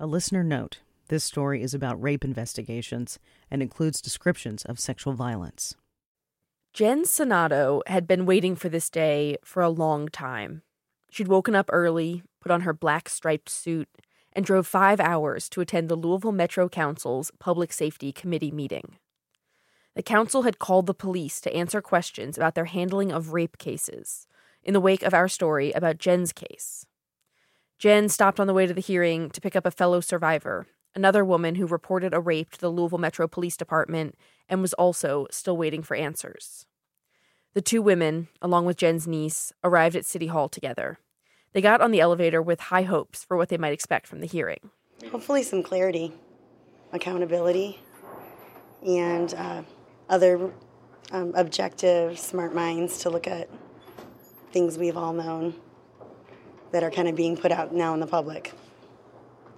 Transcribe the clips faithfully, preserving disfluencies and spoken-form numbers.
A listener note, this story is about rape investigations and includes descriptions of sexual violence. Jen Sainato had been waiting for this day for a long time. She'd woken up early, put on her black striped suit, and drove five hours to attend the Louisville Metro Council's Public Safety Committee meeting. The council had called the police to answer questions about their handling of rape cases, in the wake of our story about Jen's case. Jen stopped on the way to the hearing to pick up a fellow survivor, another woman who reported a rape to the Louisville Metro Police Department and was also still waiting for answers. The two women, along with Jen's niece, arrived at City Hall together. They got on the elevator with high hopes for what they might expect from the hearing. Hopefully some clarity, accountability, and uh, other um, objective, smart minds to look at things we've all known that are kind of being put out now in the public.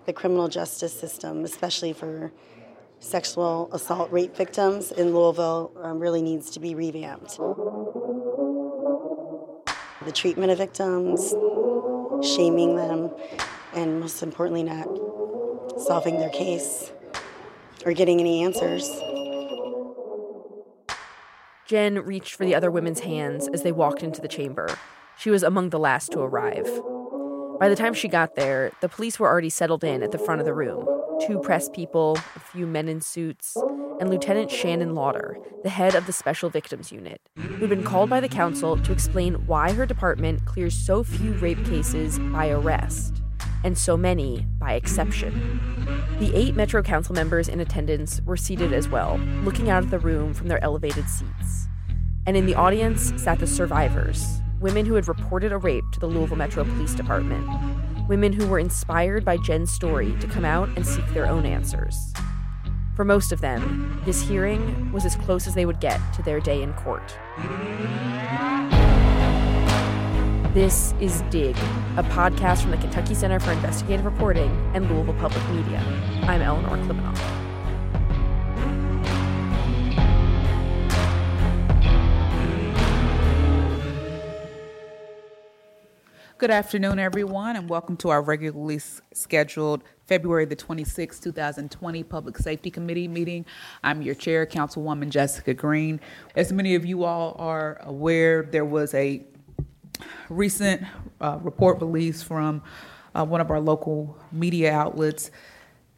The criminal justice system, especially for sexual assault rape victims in Louisville, um, really needs to be revamped. The treatment of victims, shaming them, and most importantly not solving their case or getting any answers. Jen reached for the other women's hands as they walked into the chamber. She was among the last to arrive. By the time she got there, the police were already settled in at the front of the room. Two press people, a few men in suits, and Lieutenant Shannon Lauder, the head of the Special Victims Unit, who'd been called by the council to explain why her department clears so few rape cases by arrest, and so many by exception. The eight Metro Council members in attendance were seated as well, looking out at the room from their elevated seats. And in the audience sat the survivors, women who had reported a rape to the Louisville Metro Police Department, women who were inspired by Jen's story to come out and seek their own answers. For most of them, this hearing was as close as they would get to their day in court. This is Dig, a podcast from the Kentucky Center for Investigative Reporting and Louisville Public Media. I'm Eleanor Klippenhoff. Good afternoon, everyone, and welcome to our regularly scheduled February the twenty-sixth, two thousand twenty Public Safety Committee meeting. I'm your chair, Councilwoman Jessica Green. As many of you all are aware, there was a recent uh, report released from uh, one of our local media outlets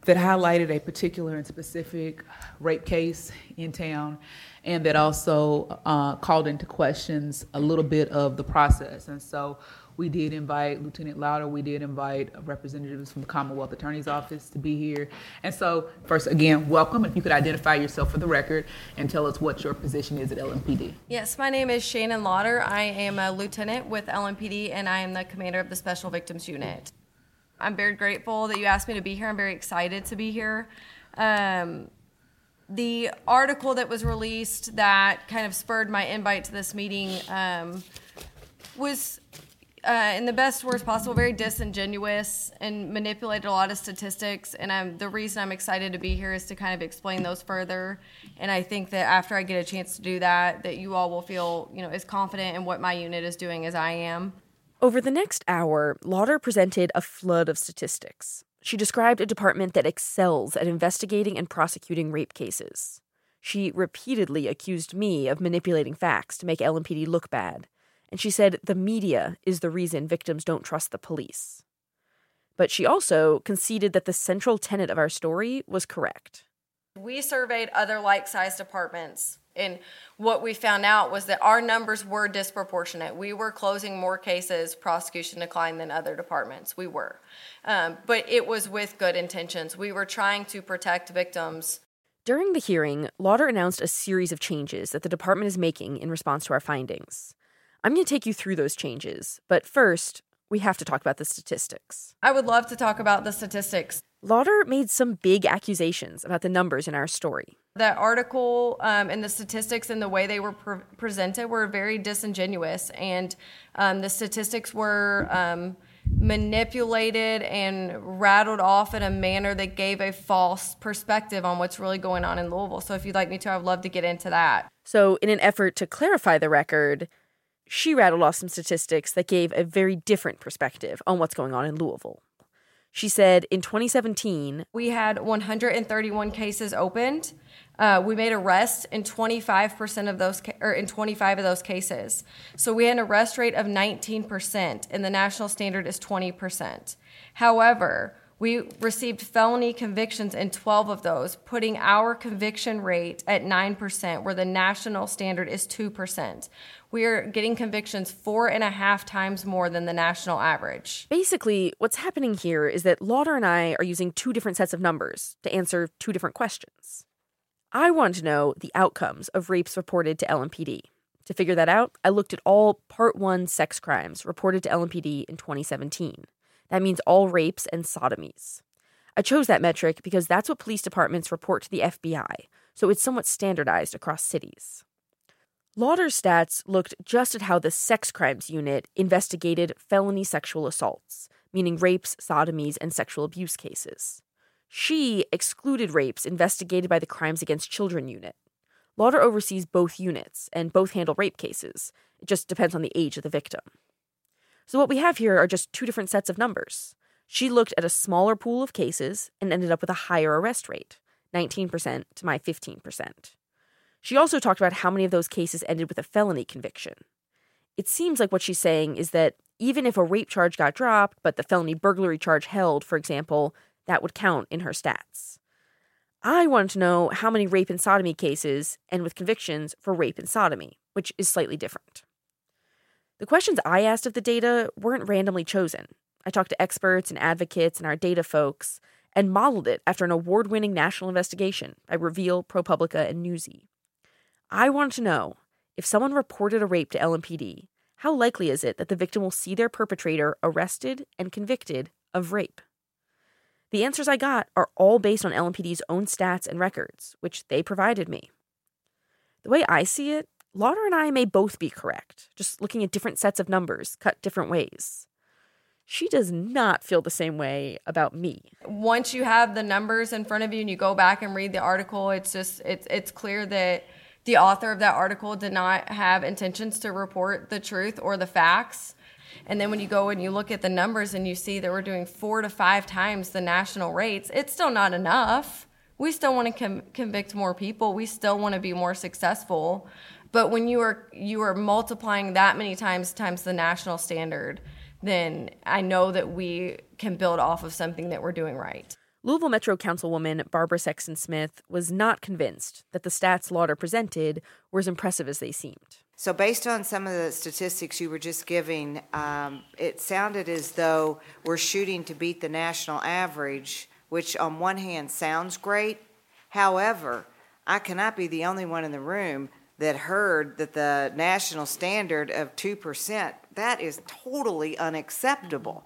that highlighted a particular and specific rape case in town, and that also uh, called into questions a little bit of the process. And so we did invite Lieutenant Lauder, we did invite representatives from the Commonwealth Attorney's Office to be here. And so, first, again, welcome. If you could identify yourself for the record and tell us what your position is at L M P D. Yes, my name is Shannon Lauder. I am a lieutenant with L M P D, and I am the commander of the Special Victims Unit. I'm very grateful that you asked me to be here. I'm very excited to be here. Um, the article that was released that kind of spurred my invite to this meeting um, was... Uh, in the best words possible, very disingenuous and manipulated a lot of statistics. And I'm, the reason I'm excited to be here is to kind of explain those further. And I think that after I get a chance to do that, that you all will feel, you know, as confident in what my unit is doing as I am. Over the next hour, Lauder presented a flood of statistics. She described a department that excels at investigating and prosecuting rape cases. She repeatedly accused me of manipulating facts to make L M P D look bad. And she said the media is the reason victims don't trust the police. But she also conceded that the central tenet of our story was correct. We surveyed other like-sized departments, and what we found out was that our numbers were disproportionate. We were closing more cases, prosecution declined, than other departments. We were. Um, but it was with good intentions. We were trying to protect victims. During the hearing, Lauder announced a series of changes that the department is making in response to our findings. I'm going to take you through those changes, but first, we have to talk about the statistics. I would love to talk about the statistics. Lauder made some big accusations about the numbers in our story. The article um, and the statistics and the way they were pre- presented were very disingenuous, and um, the statistics were um, manipulated and rattled off in a manner that gave a false perspective on what's really going on in Louisville. So if you'd like me to, I'd love to get into that. So in an effort to clarify the record, she rattled off some statistics that gave a very different perspective on what's going on in Louisville. She said in twenty seventeen, we had one hundred thirty-one cases opened. Uh, we made arrests in twenty-five percent of those, or in twenty-five of those cases. So we had an arrest rate of nineteen percent, and the national standard is twenty percent. However, we received felony convictions in twelve of those, putting our conviction rate at nine percent, where the national standard is two percent. We are getting convictions four and a half times more than the national average. Basically, what's happening here is that Lauder and I are using two different sets of numbers to answer two different questions. I want to know the outcomes of rapes reported to L M P D. To figure that out, I looked at all Part one sex crimes reported to L M P D in twenty seventeen. That means all rapes and sodomies. I chose that metric because that's what police departments report to the F B I, so it's somewhat standardized across cities. Lauder's stats looked just at how the sex crimes unit investigated felony sexual assaults, meaning rapes, sodomies, and sexual abuse cases. She excluded rapes investigated by the Crimes Against Children unit. Lauder oversees both units, and both handle rape cases. It just depends on the age of the victim. So what we have here are just two different sets of numbers. She looked at a smaller pool of cases and ended up with a higher arrest rate, nineteen percent to my fifteen percent. She also talked about how many of those cases ended with a felony conviction. It seems like what she's saying is that even if a rape charge got dropped, but the felony burglary charge held, for example, that would count in her stats. I wanted to know how many rape and sodomy cases end with convictions for rape and sodomy, which is slightly different. The questions I asked of the data weren't randomly chosen. I talked to experts and advocates and our data folks and modeled it after an award-winning national investigation by Reveal, ProPublica, and Newsy. I wanted to know, if someone reported a rape to L M P D, how likely is it that the victim will see their perpetrator arrested and convicted of rape? The answers I got are all based on L M P D's own stats and records, which they provided me. The way I see it, Lauder and I may both be correct, just looking at different sets of numbers cut different ways. She does not feel the same way about me. Once you have the numbers in front of you and you go back and read the article, it's just it's it's clear that the author of that article did not have intentions to report the truth or the facts. And then when you go and you look at the numbers and you see that we're doing four to five times the national rates, it's still not enough. We still want to com- convict more people. We still want to be more successful. But when you are you are multiplying that many times times the national standard, then I know that we can build off of something that we're doing right. Louisville Metro Councilwoman Barbara Sexton-Smith was not convinced that the stats Lauder presented were as impressive as they seemed. So based on some of the statistics you were just giving, um, it sounded as though we're shooting to beat the national average, which on one hand sounds great. However, I cannot be the only one in the room that heard that the national standard of two percent, that is totally unacceptable.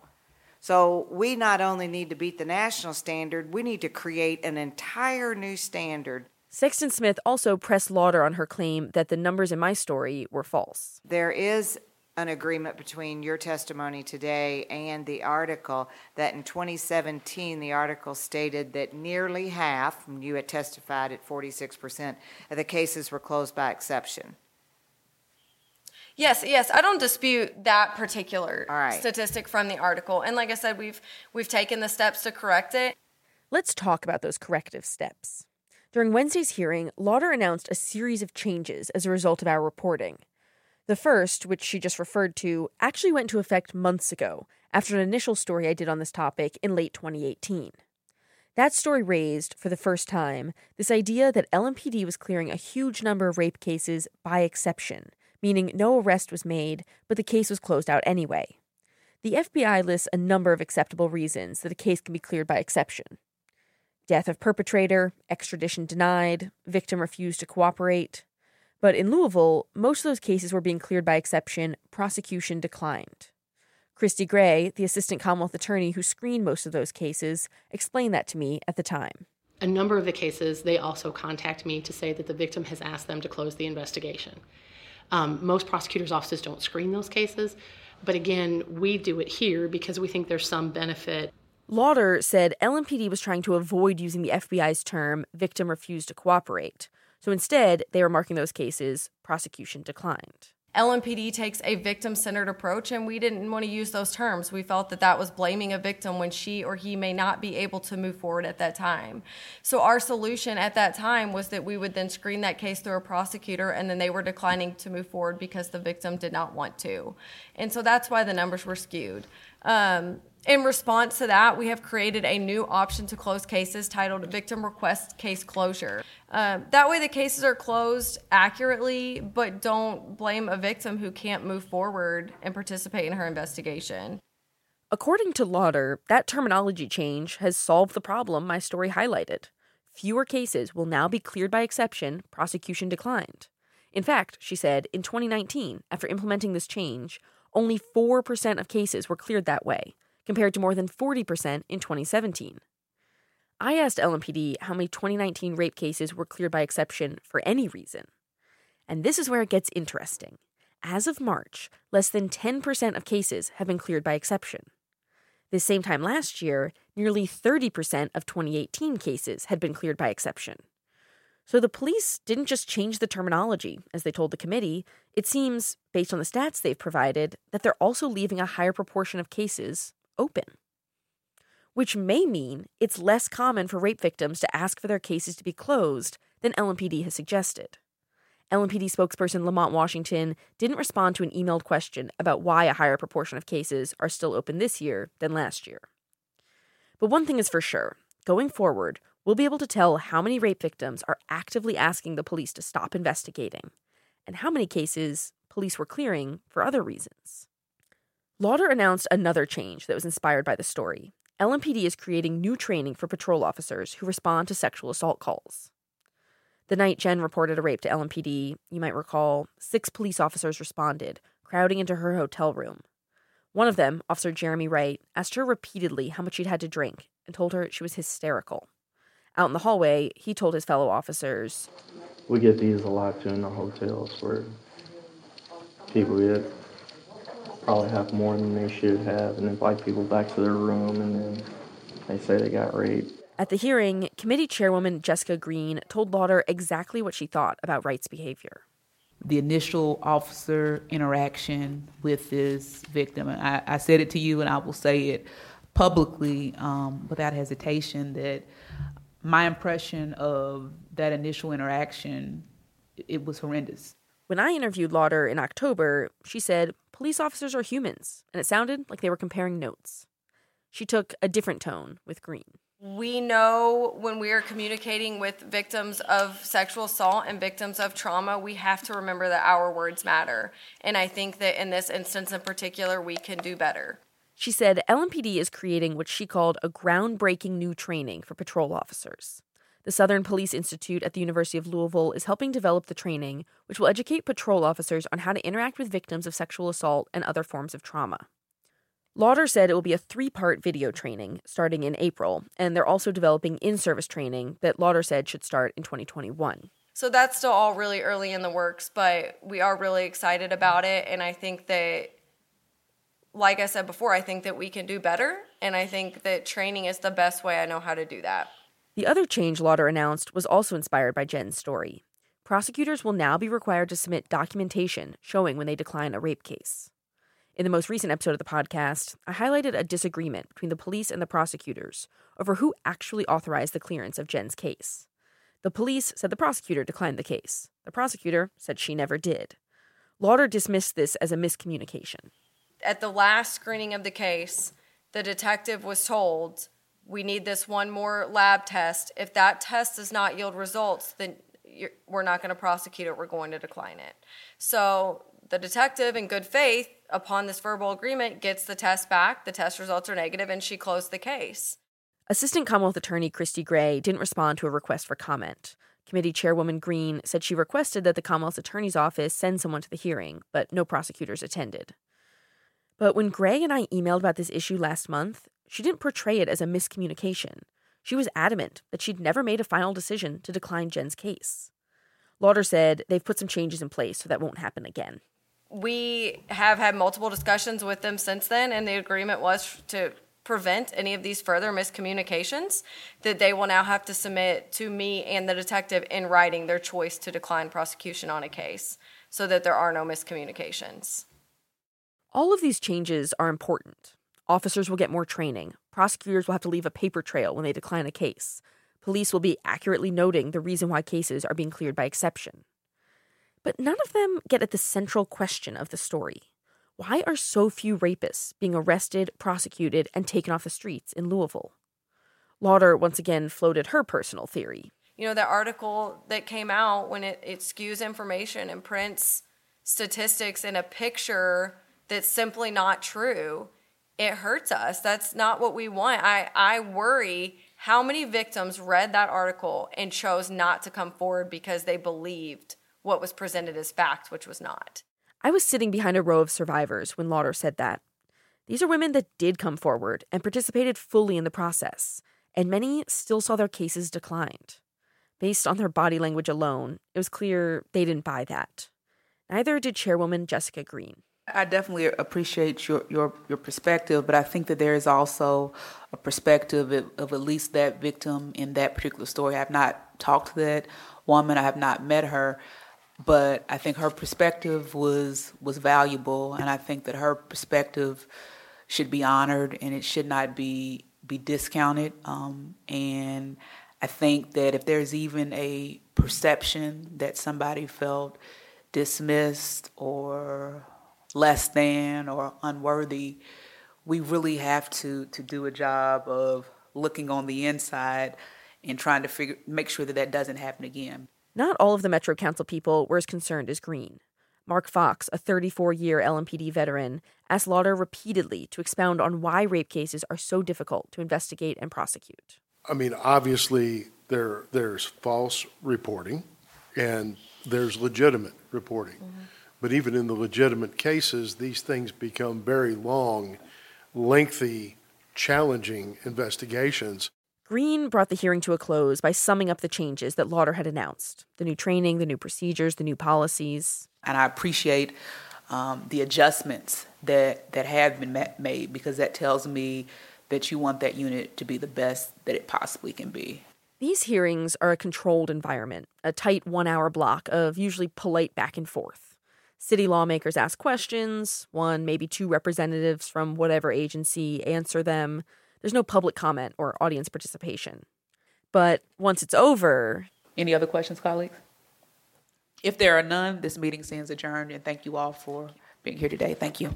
So we not only need to beat the national standard, we need to create an entire new standard. Sexton-Smith also pressed Lauder on her claim that the numbers in my story were false. There is an agreement between your testimony today and the article that in twenty seventeen, the article stated that nearly half, you had testified at forty-six percent, of the cases were closed by exception. Yes, yes, I don't dispute that particular All right. statistic from the article. And like I said, we've we've taken the steps to correct it. Let's talk about those corrective steps. During Wednesday's hearing, Lauder announced a series of changes as a result of our reporting. The first, which she just referred to, actually went into effect months ago, after an initial story I did on this topic in late twenty eighteen. That story raised, for the first time, this idea that L M P D was clearing a huge number of rape cases by exception, meaning no arrest was made, but the case was closed out anyway. The F B I lists a number of acceptable reasons that a case can be cleared by exception. Death of perpetrator, extradition denied, victim refused to cooperate. But in Louisville, most of those cases were being cleared by exception, prosecution declined. Christie Gray, the assistant Commonwealth attorney who screened most of those cases, explained that to me at the time. A number of the cases, they also contact me to say that the victim has asked them to close the investigation. Um, most prosecutors' offices don't screen those cases, but again, we do it here because we think there's some benefit. Lauder said L M P D was trying to avoid using the F B I's term, victim refused to cooperate. So instead, they were marking those cases, prosecution declined. L M P D takes a victim-centered approach, and we didn't want to use those terms. We felt that that was blaming a victim when she or he may not be able to move forward at that time. So our solution at that time was that we would then screen that case through a prosecutor, and then they were declining to move forward because the victim did not want to. And so that's why the numbers were skewed. Um, In response to that, we have created a new option to close cases titled Victim Request Case Closure. Um, that way the cases are closed accurately, but don't blame a victim who can't move forward and participate in her investigation. According to Lauder, that terminology change has solved the problem my story highlighted. Fewer cases will now be cleared by exception, prosecution declined. In fact, she said, in twenty nineteen, after implementing this change, only four percent of cases were cleared that way, compared to more than forty percent in twenty seventeen. I asked L M P D how many twenty nineteen rape cases were cleared by exception for any reason. And this is where it gets interesting. As of March, less than ten percent of cases have been cleared by exception. This same time last year, nearly thirty percent of twenty eighteen cases had been cleared by exception. So the police didn't just change the terminology, as they told the committee. It seems, based on the stats they've provided, that they're also leaving a higher proportion of cases open, which may mean it's less common for rape victims to ask for their cases to be closed than L M P D has suggested. L M P D spokesperson Lamont Washington didn't respond to an emailed question about why a higher proportion of cases are still open this year than last year. But one thing is for sure. Going forward, we'll be able to tell how many rape victims are actively asking the police to stop investigating and how many cases police were clearing for other reasons. Lauder announced another change that was inspired by the story. L M P D is creating new training for patrol officers who respond to sexual assault calls. The night Jen reported a rape to L M P D, you might recall, six police officers responded, crowding into her hotel room. One of them, Officer Jeremy Wright, asked her repeatedly how much she'd had to drink and told her she was hysterical. Out in the hallway, he told his fellow officers, "We get these a lot too in the hotels where people get probably have more than they should have and invite people back to their room and then they say they got raped." At the hearing, committee chairwoman Jessica Green told Lauder exactly what she thought about Wright's behavior. The initial officer interaction with this victim, and I, I said it to you and I will say it publicly um, without hesitation, that my impression of that initial interaction, it was horrendous. When I interviewed Lauder in October, she said, "Police officers are humans," and it sounded like they were comparing notes. She took a different tone with Green. We know when we are communicating with victims of sexual assault and victims of trauma, we have to remember that our words matter. And I think that in this instance in particular, we can do better. She said L M P D is creating what she called a groundbreaking new training for patrol officers. The Southern Police Institute at the University of Louisville is helping develop the training, which will educate patrol officers on how to interact with victims of sexual assault and other forms of trauma. Lauder said it will be a three-part video training starting in April, and they're also developing in-service training that Lauder said should start in twenty twenty-one. So that's still all really early in the works, but we are really excited about it, and I think that, like I said before, I think that we can do better, and I think that training is the best way I know how to do that. The other change Lauder announced was also inspired by Jen's story. Prosecutors will now be required to submit documentation showing when they decline a rape case. In the most recent episode of the podcast, I highlighted a disagreement between the police and the prosecutors over who actually authorized the clearance of Jen's case. The police said the prosecutor declined the case. The prosecutor said she never did. Lauder dismissed this as a miscommunication. At the last screening of the case, the detective was told, "We need this one more lab test. If that test does not yield results, then you're, we're not going to prosecute it. We're going to decline it." So the detective, in good faith, upon this verbal agreement, gets the test back. The test results are negative, and she closed the case. Assistant Commonwealth Attorney Christie Gray didn't respond to a request for comment. Committee Chairwoman Green said she requested that the Commonwealth Attorney's Office send someone to the hearing, but no prosecutors attended. But when Gray and I emailed about this issue last month, she didn't portray it as a miscommunication. She was adamant that she'd never made a final decision to decline Jen's case. Lauder said they've put some changes in place so that won't happen again. We have had multiple discussions with them since then, and the agreement was to prevent any of these further miscommunications, that they will now have to submit to me and the detective in writing their choice to decline prosecution on a case. so that there are no miscommunications. All of these changes are important. Officers will get more training. Prosecutors will have to leave a paper trail when they decline a case. Police will be accurately noting the reason why cases are being cleared by exception. But none of them get at the central question of the story. Why are so few rapists being arrested, prosecuted, and taken off the streets in Louisville? Lauder once again floated her personal theory. You know, the article that came out, when it, it skews information and prints statistics in a picture that's simply not true, it hurts us. That's not what we want. I, I worry how many victims read that article and chose not to come forward because they believed what was presented as fact, which was not. I was sitting behind a row of survivors when Lauder said that. These are women that did come forward and participated fully in the process, and many still saw their cases declined. Based on their body language alone, it was clear they didn't buy that. Neither did Chairwoman Jessica Green. I definitely appreciate your, your, your perspective, but I think that there is also a perspective of, of at least that victim in that particular story. I have not talked to that woman. I have not met her. But I think her perspective was was valuable, and I think that her perspective should be honored, and it should not be be discounted. Um, and I think that if there's even a perception that somebody felt dismissed or less than or unworthy, we really have to to do a job of looking on the inside and trying to figure make sure that that doesn't happen again. Not all of the Metro Council people were as concerned as Green. Mark Fox, a thirty-four-year L M P D veteran, asked Lauder repeatedly to expound on why rape cases are so difficult to investigate and prosecute. I mean, obviously, there there's false reporting and there's legitimate reporting. Mm-hmm. But even in the legitimate cases, these things become very long, lengthy, challenging investigations. Green brought the hearing to a close by summing up the changes that Lauder had announced, the new training, the new procedures, the new policies. And I appreciate um, the adjustments that, that have been met, made, because that tells me that you want that unit to be the best that it possibly can be. These hearings are a controlled environment, a tight one-hour block of usually polite back and forth. City lawmakers ask questions, one, maybe two representatives from whatever agency answer them. There's no public comment or audience participation. But once it's over... Any other questions, colleagues? If there are none, this meeting stands adjourned, and thank you all for being here today. Thank you.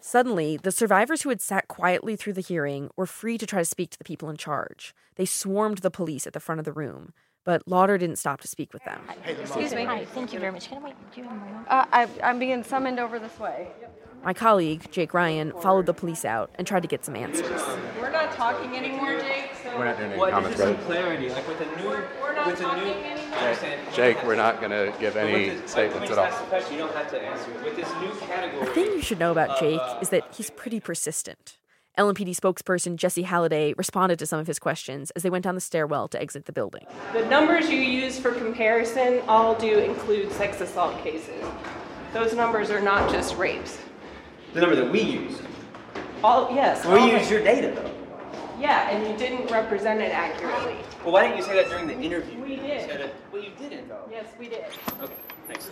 Suddenly, the survivors who had sat quietly through the hearing were free to try to speak to the people in charge. They swarmed the police at the front of the room, but Lauder didn't stop to speak with them. Hey, excuse me. Hi, thank you very much. Can I wait? Do you have my uh, I, I'm being summoned over this way. My colleague, Jake Ryan, followed the police out and tried to get some answers. We're not talking anymore, Jake. So we're not doing any what, comments, right? Some clarity, like with a new, we're not with talking a new, anymore. Jake, we're not going to give any this, statements at all. You don't have to answer. With this new category, the thing you should know about Jake uh, is that he's pretty persistent. L M P D spokesperson Jesse Halliday responded to some of his questions as they went down the stairwell to exit the building. The numbers you use for comparison all do include sex assault cases. Those numbers are not just rapes. The number that we use. All yes. We all use your data though. Yeah, and you didn't represent it accurately. Well, why didn't you say that during the interview? We did. You it, well, you didn't though. Yes, we did. Okay, thanks.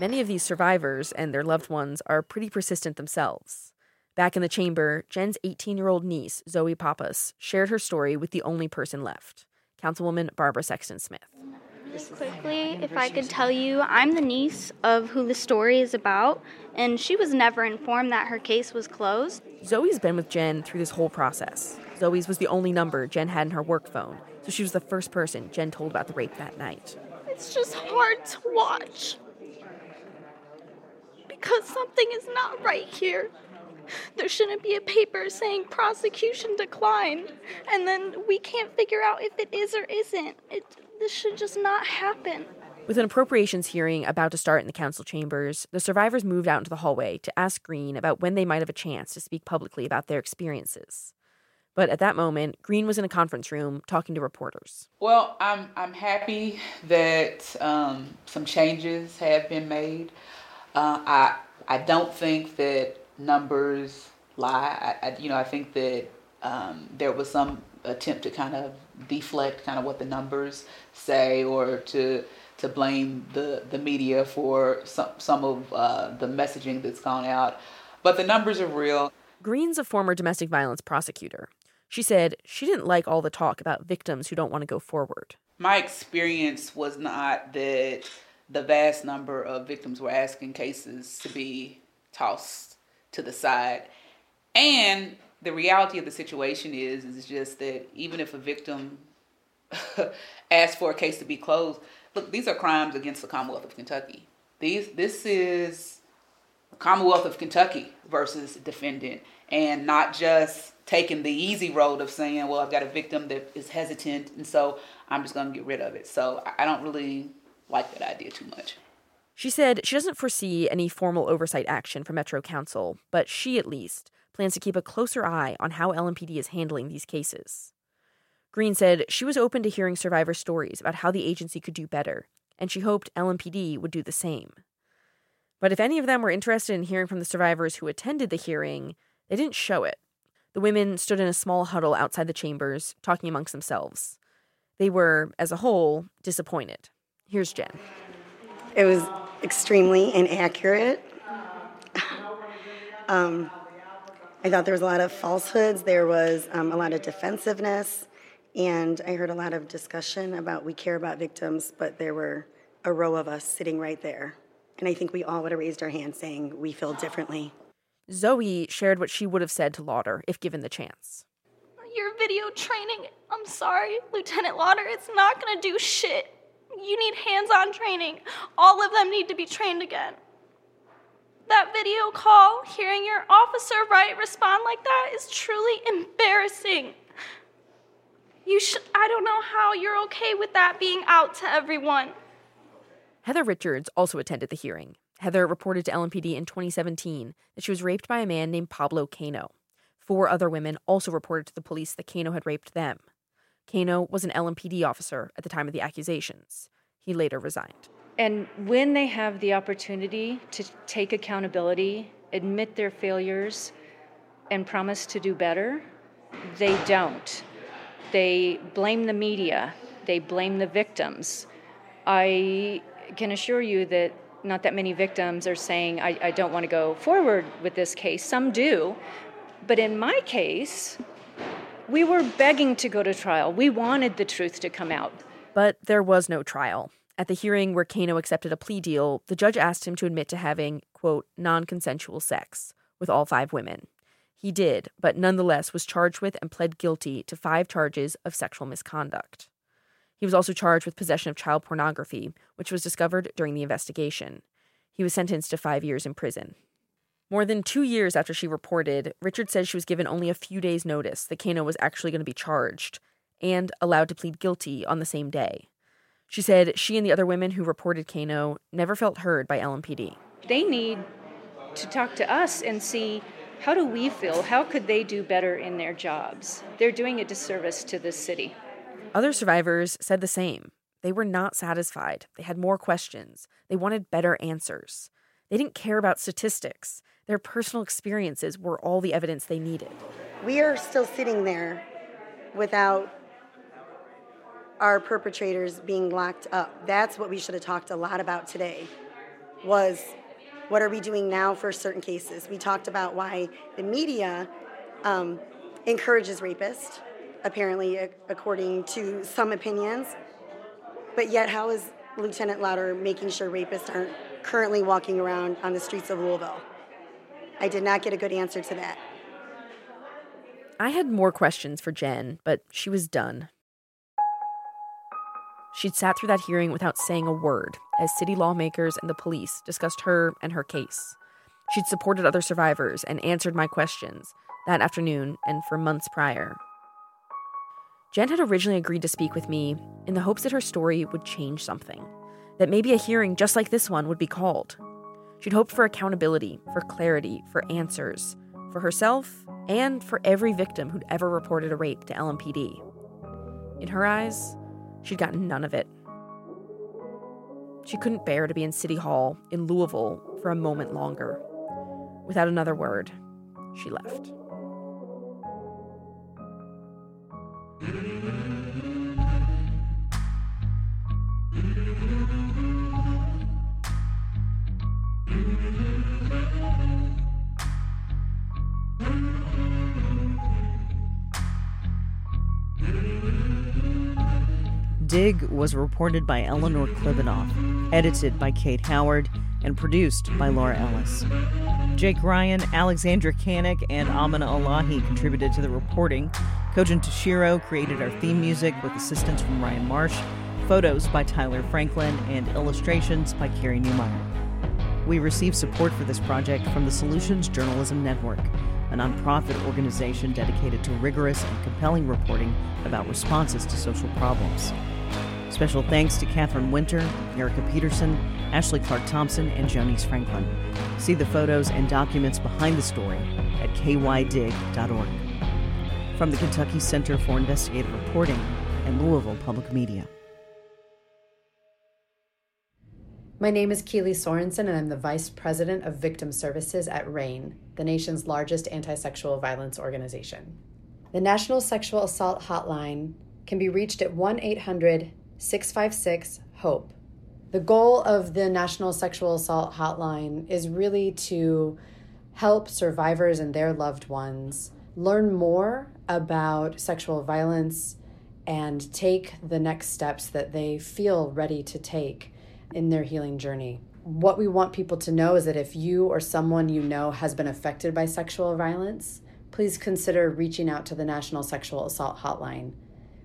Many of these survivors and their loved ones are pretty persistent themselves. Back in the chamber, Jen's eighteen-year-old niece, Zoe Pappas, shared her story with the only person left, Councilwoman Barbara Sexton-Smith. Really quickly, if I could tell you, I'm the niece of who the story is about, and she was never informed that her case was closed. Zoe's been with Jen through this whole process. Zoe's was the only number Jen had in her work phone, so she was the first person Jen told about the rape that night. It's just hard to watch, because something is not right here. There shouldn't be a paper saying prosecution declined, and then we can't figure out if it is or isn't. It, this should just not happen. With an appropriations hearing about to start in the council chambers, the survivors moved out into the hallway to ask Green about when they might have a chance to speak publicly about their experiences. But at that moment, Green was in a conference room talking to reporters. Well, I'm I'm happy that um, some changes have been made. Uh, I I don't think that numbers lie. I, I, you know, I think that um, there was some attempt to kind of deflect kind of what the numbers say, or to to blame the, the media for some, some of uh, the messaging that's gone out. But the numbers are real. Green's a former domestic violence prosecutor. She said she didn't like all the talk about victims who don't want to go forward. My experience was not that the vast number of victims were asking cases to be tossed to the side. And the reality of the situation is, is just that even if a victim asks for a case to be closed, look, these are crimes against the Commonwealth of Kentucky. These, this is Commonwealth of Kentucky versus defendant, and not just taking the easy road of saying, well, I've got a victim that is hesitant, and so I'm just going to get rid of it. So I don't really like that idea too much. She said she doesn't foresee any formal oversight action from Metro Council, but she, at least, plans to keep a closer eye on how L M P D is handling these cases. Green said she was open to hearing survivor stories about how the agency could do better, and she hoped L M P D would do the same. But if any of them were interested in hearing from the survivors who attended the hearing, they didn't show it. The women stood in a small huddle outside the chambers, talking amongst themselves. They were, as a whole, disappointed. Here's Jen. It was extremely inaccurate. um, I thought there was a lot of falsehoods. There was um, a lot of defensiveness. And I heard a lot of discussion about we care about victims, but there were a row of us sitting right there. And I think we all would have raised our hands saying we feel differently. Zoe shared what she would have said to Lauder if given the chance. Your video training, I'm sorry, Lieutenant Lauder, it's not going to do shit. You need hands-on training. All of them need to be trained again. That video call, hearing your officer Wright respond like that is truly embarrassing. You should, I don't know how you're okay with that being out to everyone. Heather Richards also attended the hearing. Heather reported to L M P D in twenty seventeen that she was raped by a man named Pablo Cano. Four other women also reported to the police that Cano had raped them. Cano was an L M P D officer at the time of the accusations. He later resigned. And when they have the opportunity to take accountability, admit their failures, and promise to do better, they don't. They blame the media. They blame the victims. I can assure you that not that many victims are saying, I, I don't want to go forward with this case. Some do. But in my case, we were begging to go to trial. We wanted the truth to come out. But there was no trial. At the hearing where Cano accepted a plea deal, the judge asked him to admit to having, quote, non-consensual sex with all five women. He did, but nonetheless was charged with and pled guilty to five charges of sexual misconduct. He was also charged with possession of child pornography, which was discovered during the investigation. He was sentenced to five years in prison. More than two years after she reported, Richard said she was given only a few days' notice that Cano was actually going to be charged and allowed to plead guilty on the same day. She said she and the other women who reported Cano never felt heard by L M P D. They need to talk to us and see, how do we feel? How could they do better in their jobs? They're doing a disservice to this city. Other survivors said the same. They were not satisfied. They had more questions. They wanted better answers. They didn't care about statistics. Their personal experiences were all the evidence they needed. We are still sitting there without our perpetrators being locked up. That's what we should have talked a lot about today, was what are we doing now for certain cases? We talked about why the media um, encourages rapists, apparently, according to some opinions. But yet, how is Lieutenant Lauder making sure rapists aren't currently walking around on the streets of Louisville? I did not get a good answer to that. I had more questions for Jen, but she was done. She'd sat through that hearing without saying a word as city lawmakers and the police discussed her and her case. She'd supported other survivors and answered my questions that afternoon and for months prior. Jen had originally agreed to speak with me in the hopes that her story would change something, that maybe a hearing just like this one would be called. She'd hoped for accountability, for clarity, for answers, for herself and for every victim who'd ever reported a rape to L M P D. In her eyes, she'd gotten none of it. She couldn't bear to be in City Hall in Louisville for a moment longer. Without another word, she left. Dig was reported by Eleanor Klippenhoff, edited by Kate Howard, and produced by Laura Ellis. Jake Ryan, Alexandra Kanick, and Amina Alahi contributed to the reporting. Kojin Toshiro created our theme music with assistance from Ryan Marsh, photos by Tyler Franklin, and illustrations by Carrie Neumeyer. We receive support for this project from the Solutions Journalism Network, a nonprofit organization dedicated to rigorous and compelling reporting about responses to social problems. Special thanks to Catherine Winter, Erica Peterson, Ashley Clark Thompson, and Jonice Franklin. See the photos and documents behind the story at k y dig dot org. From the Kentucky Center for Investigative Reporting and Louisville Public Media. My name is Keely Sorensen, and I'm the Vice President of Victim Services at RAIN, the nation's largest anti-sexual violence organization. The National Sexual Assault Hotline can be reached at one eight hundred six five six HOPE. The goal of the National Sexual Assault Hotline is really to help survivors and their loved ones learn more about sexual violence and take the next steps that they feel ready to take in their healing journey. What we want people to know is that if you or someone you know has been affected by sexual violence, please consider reaching out to the National Sexual Assault Hotline.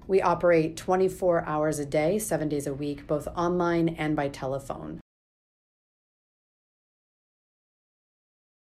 We operate twenty-four hours a day, seven days a week, both online and by telephone.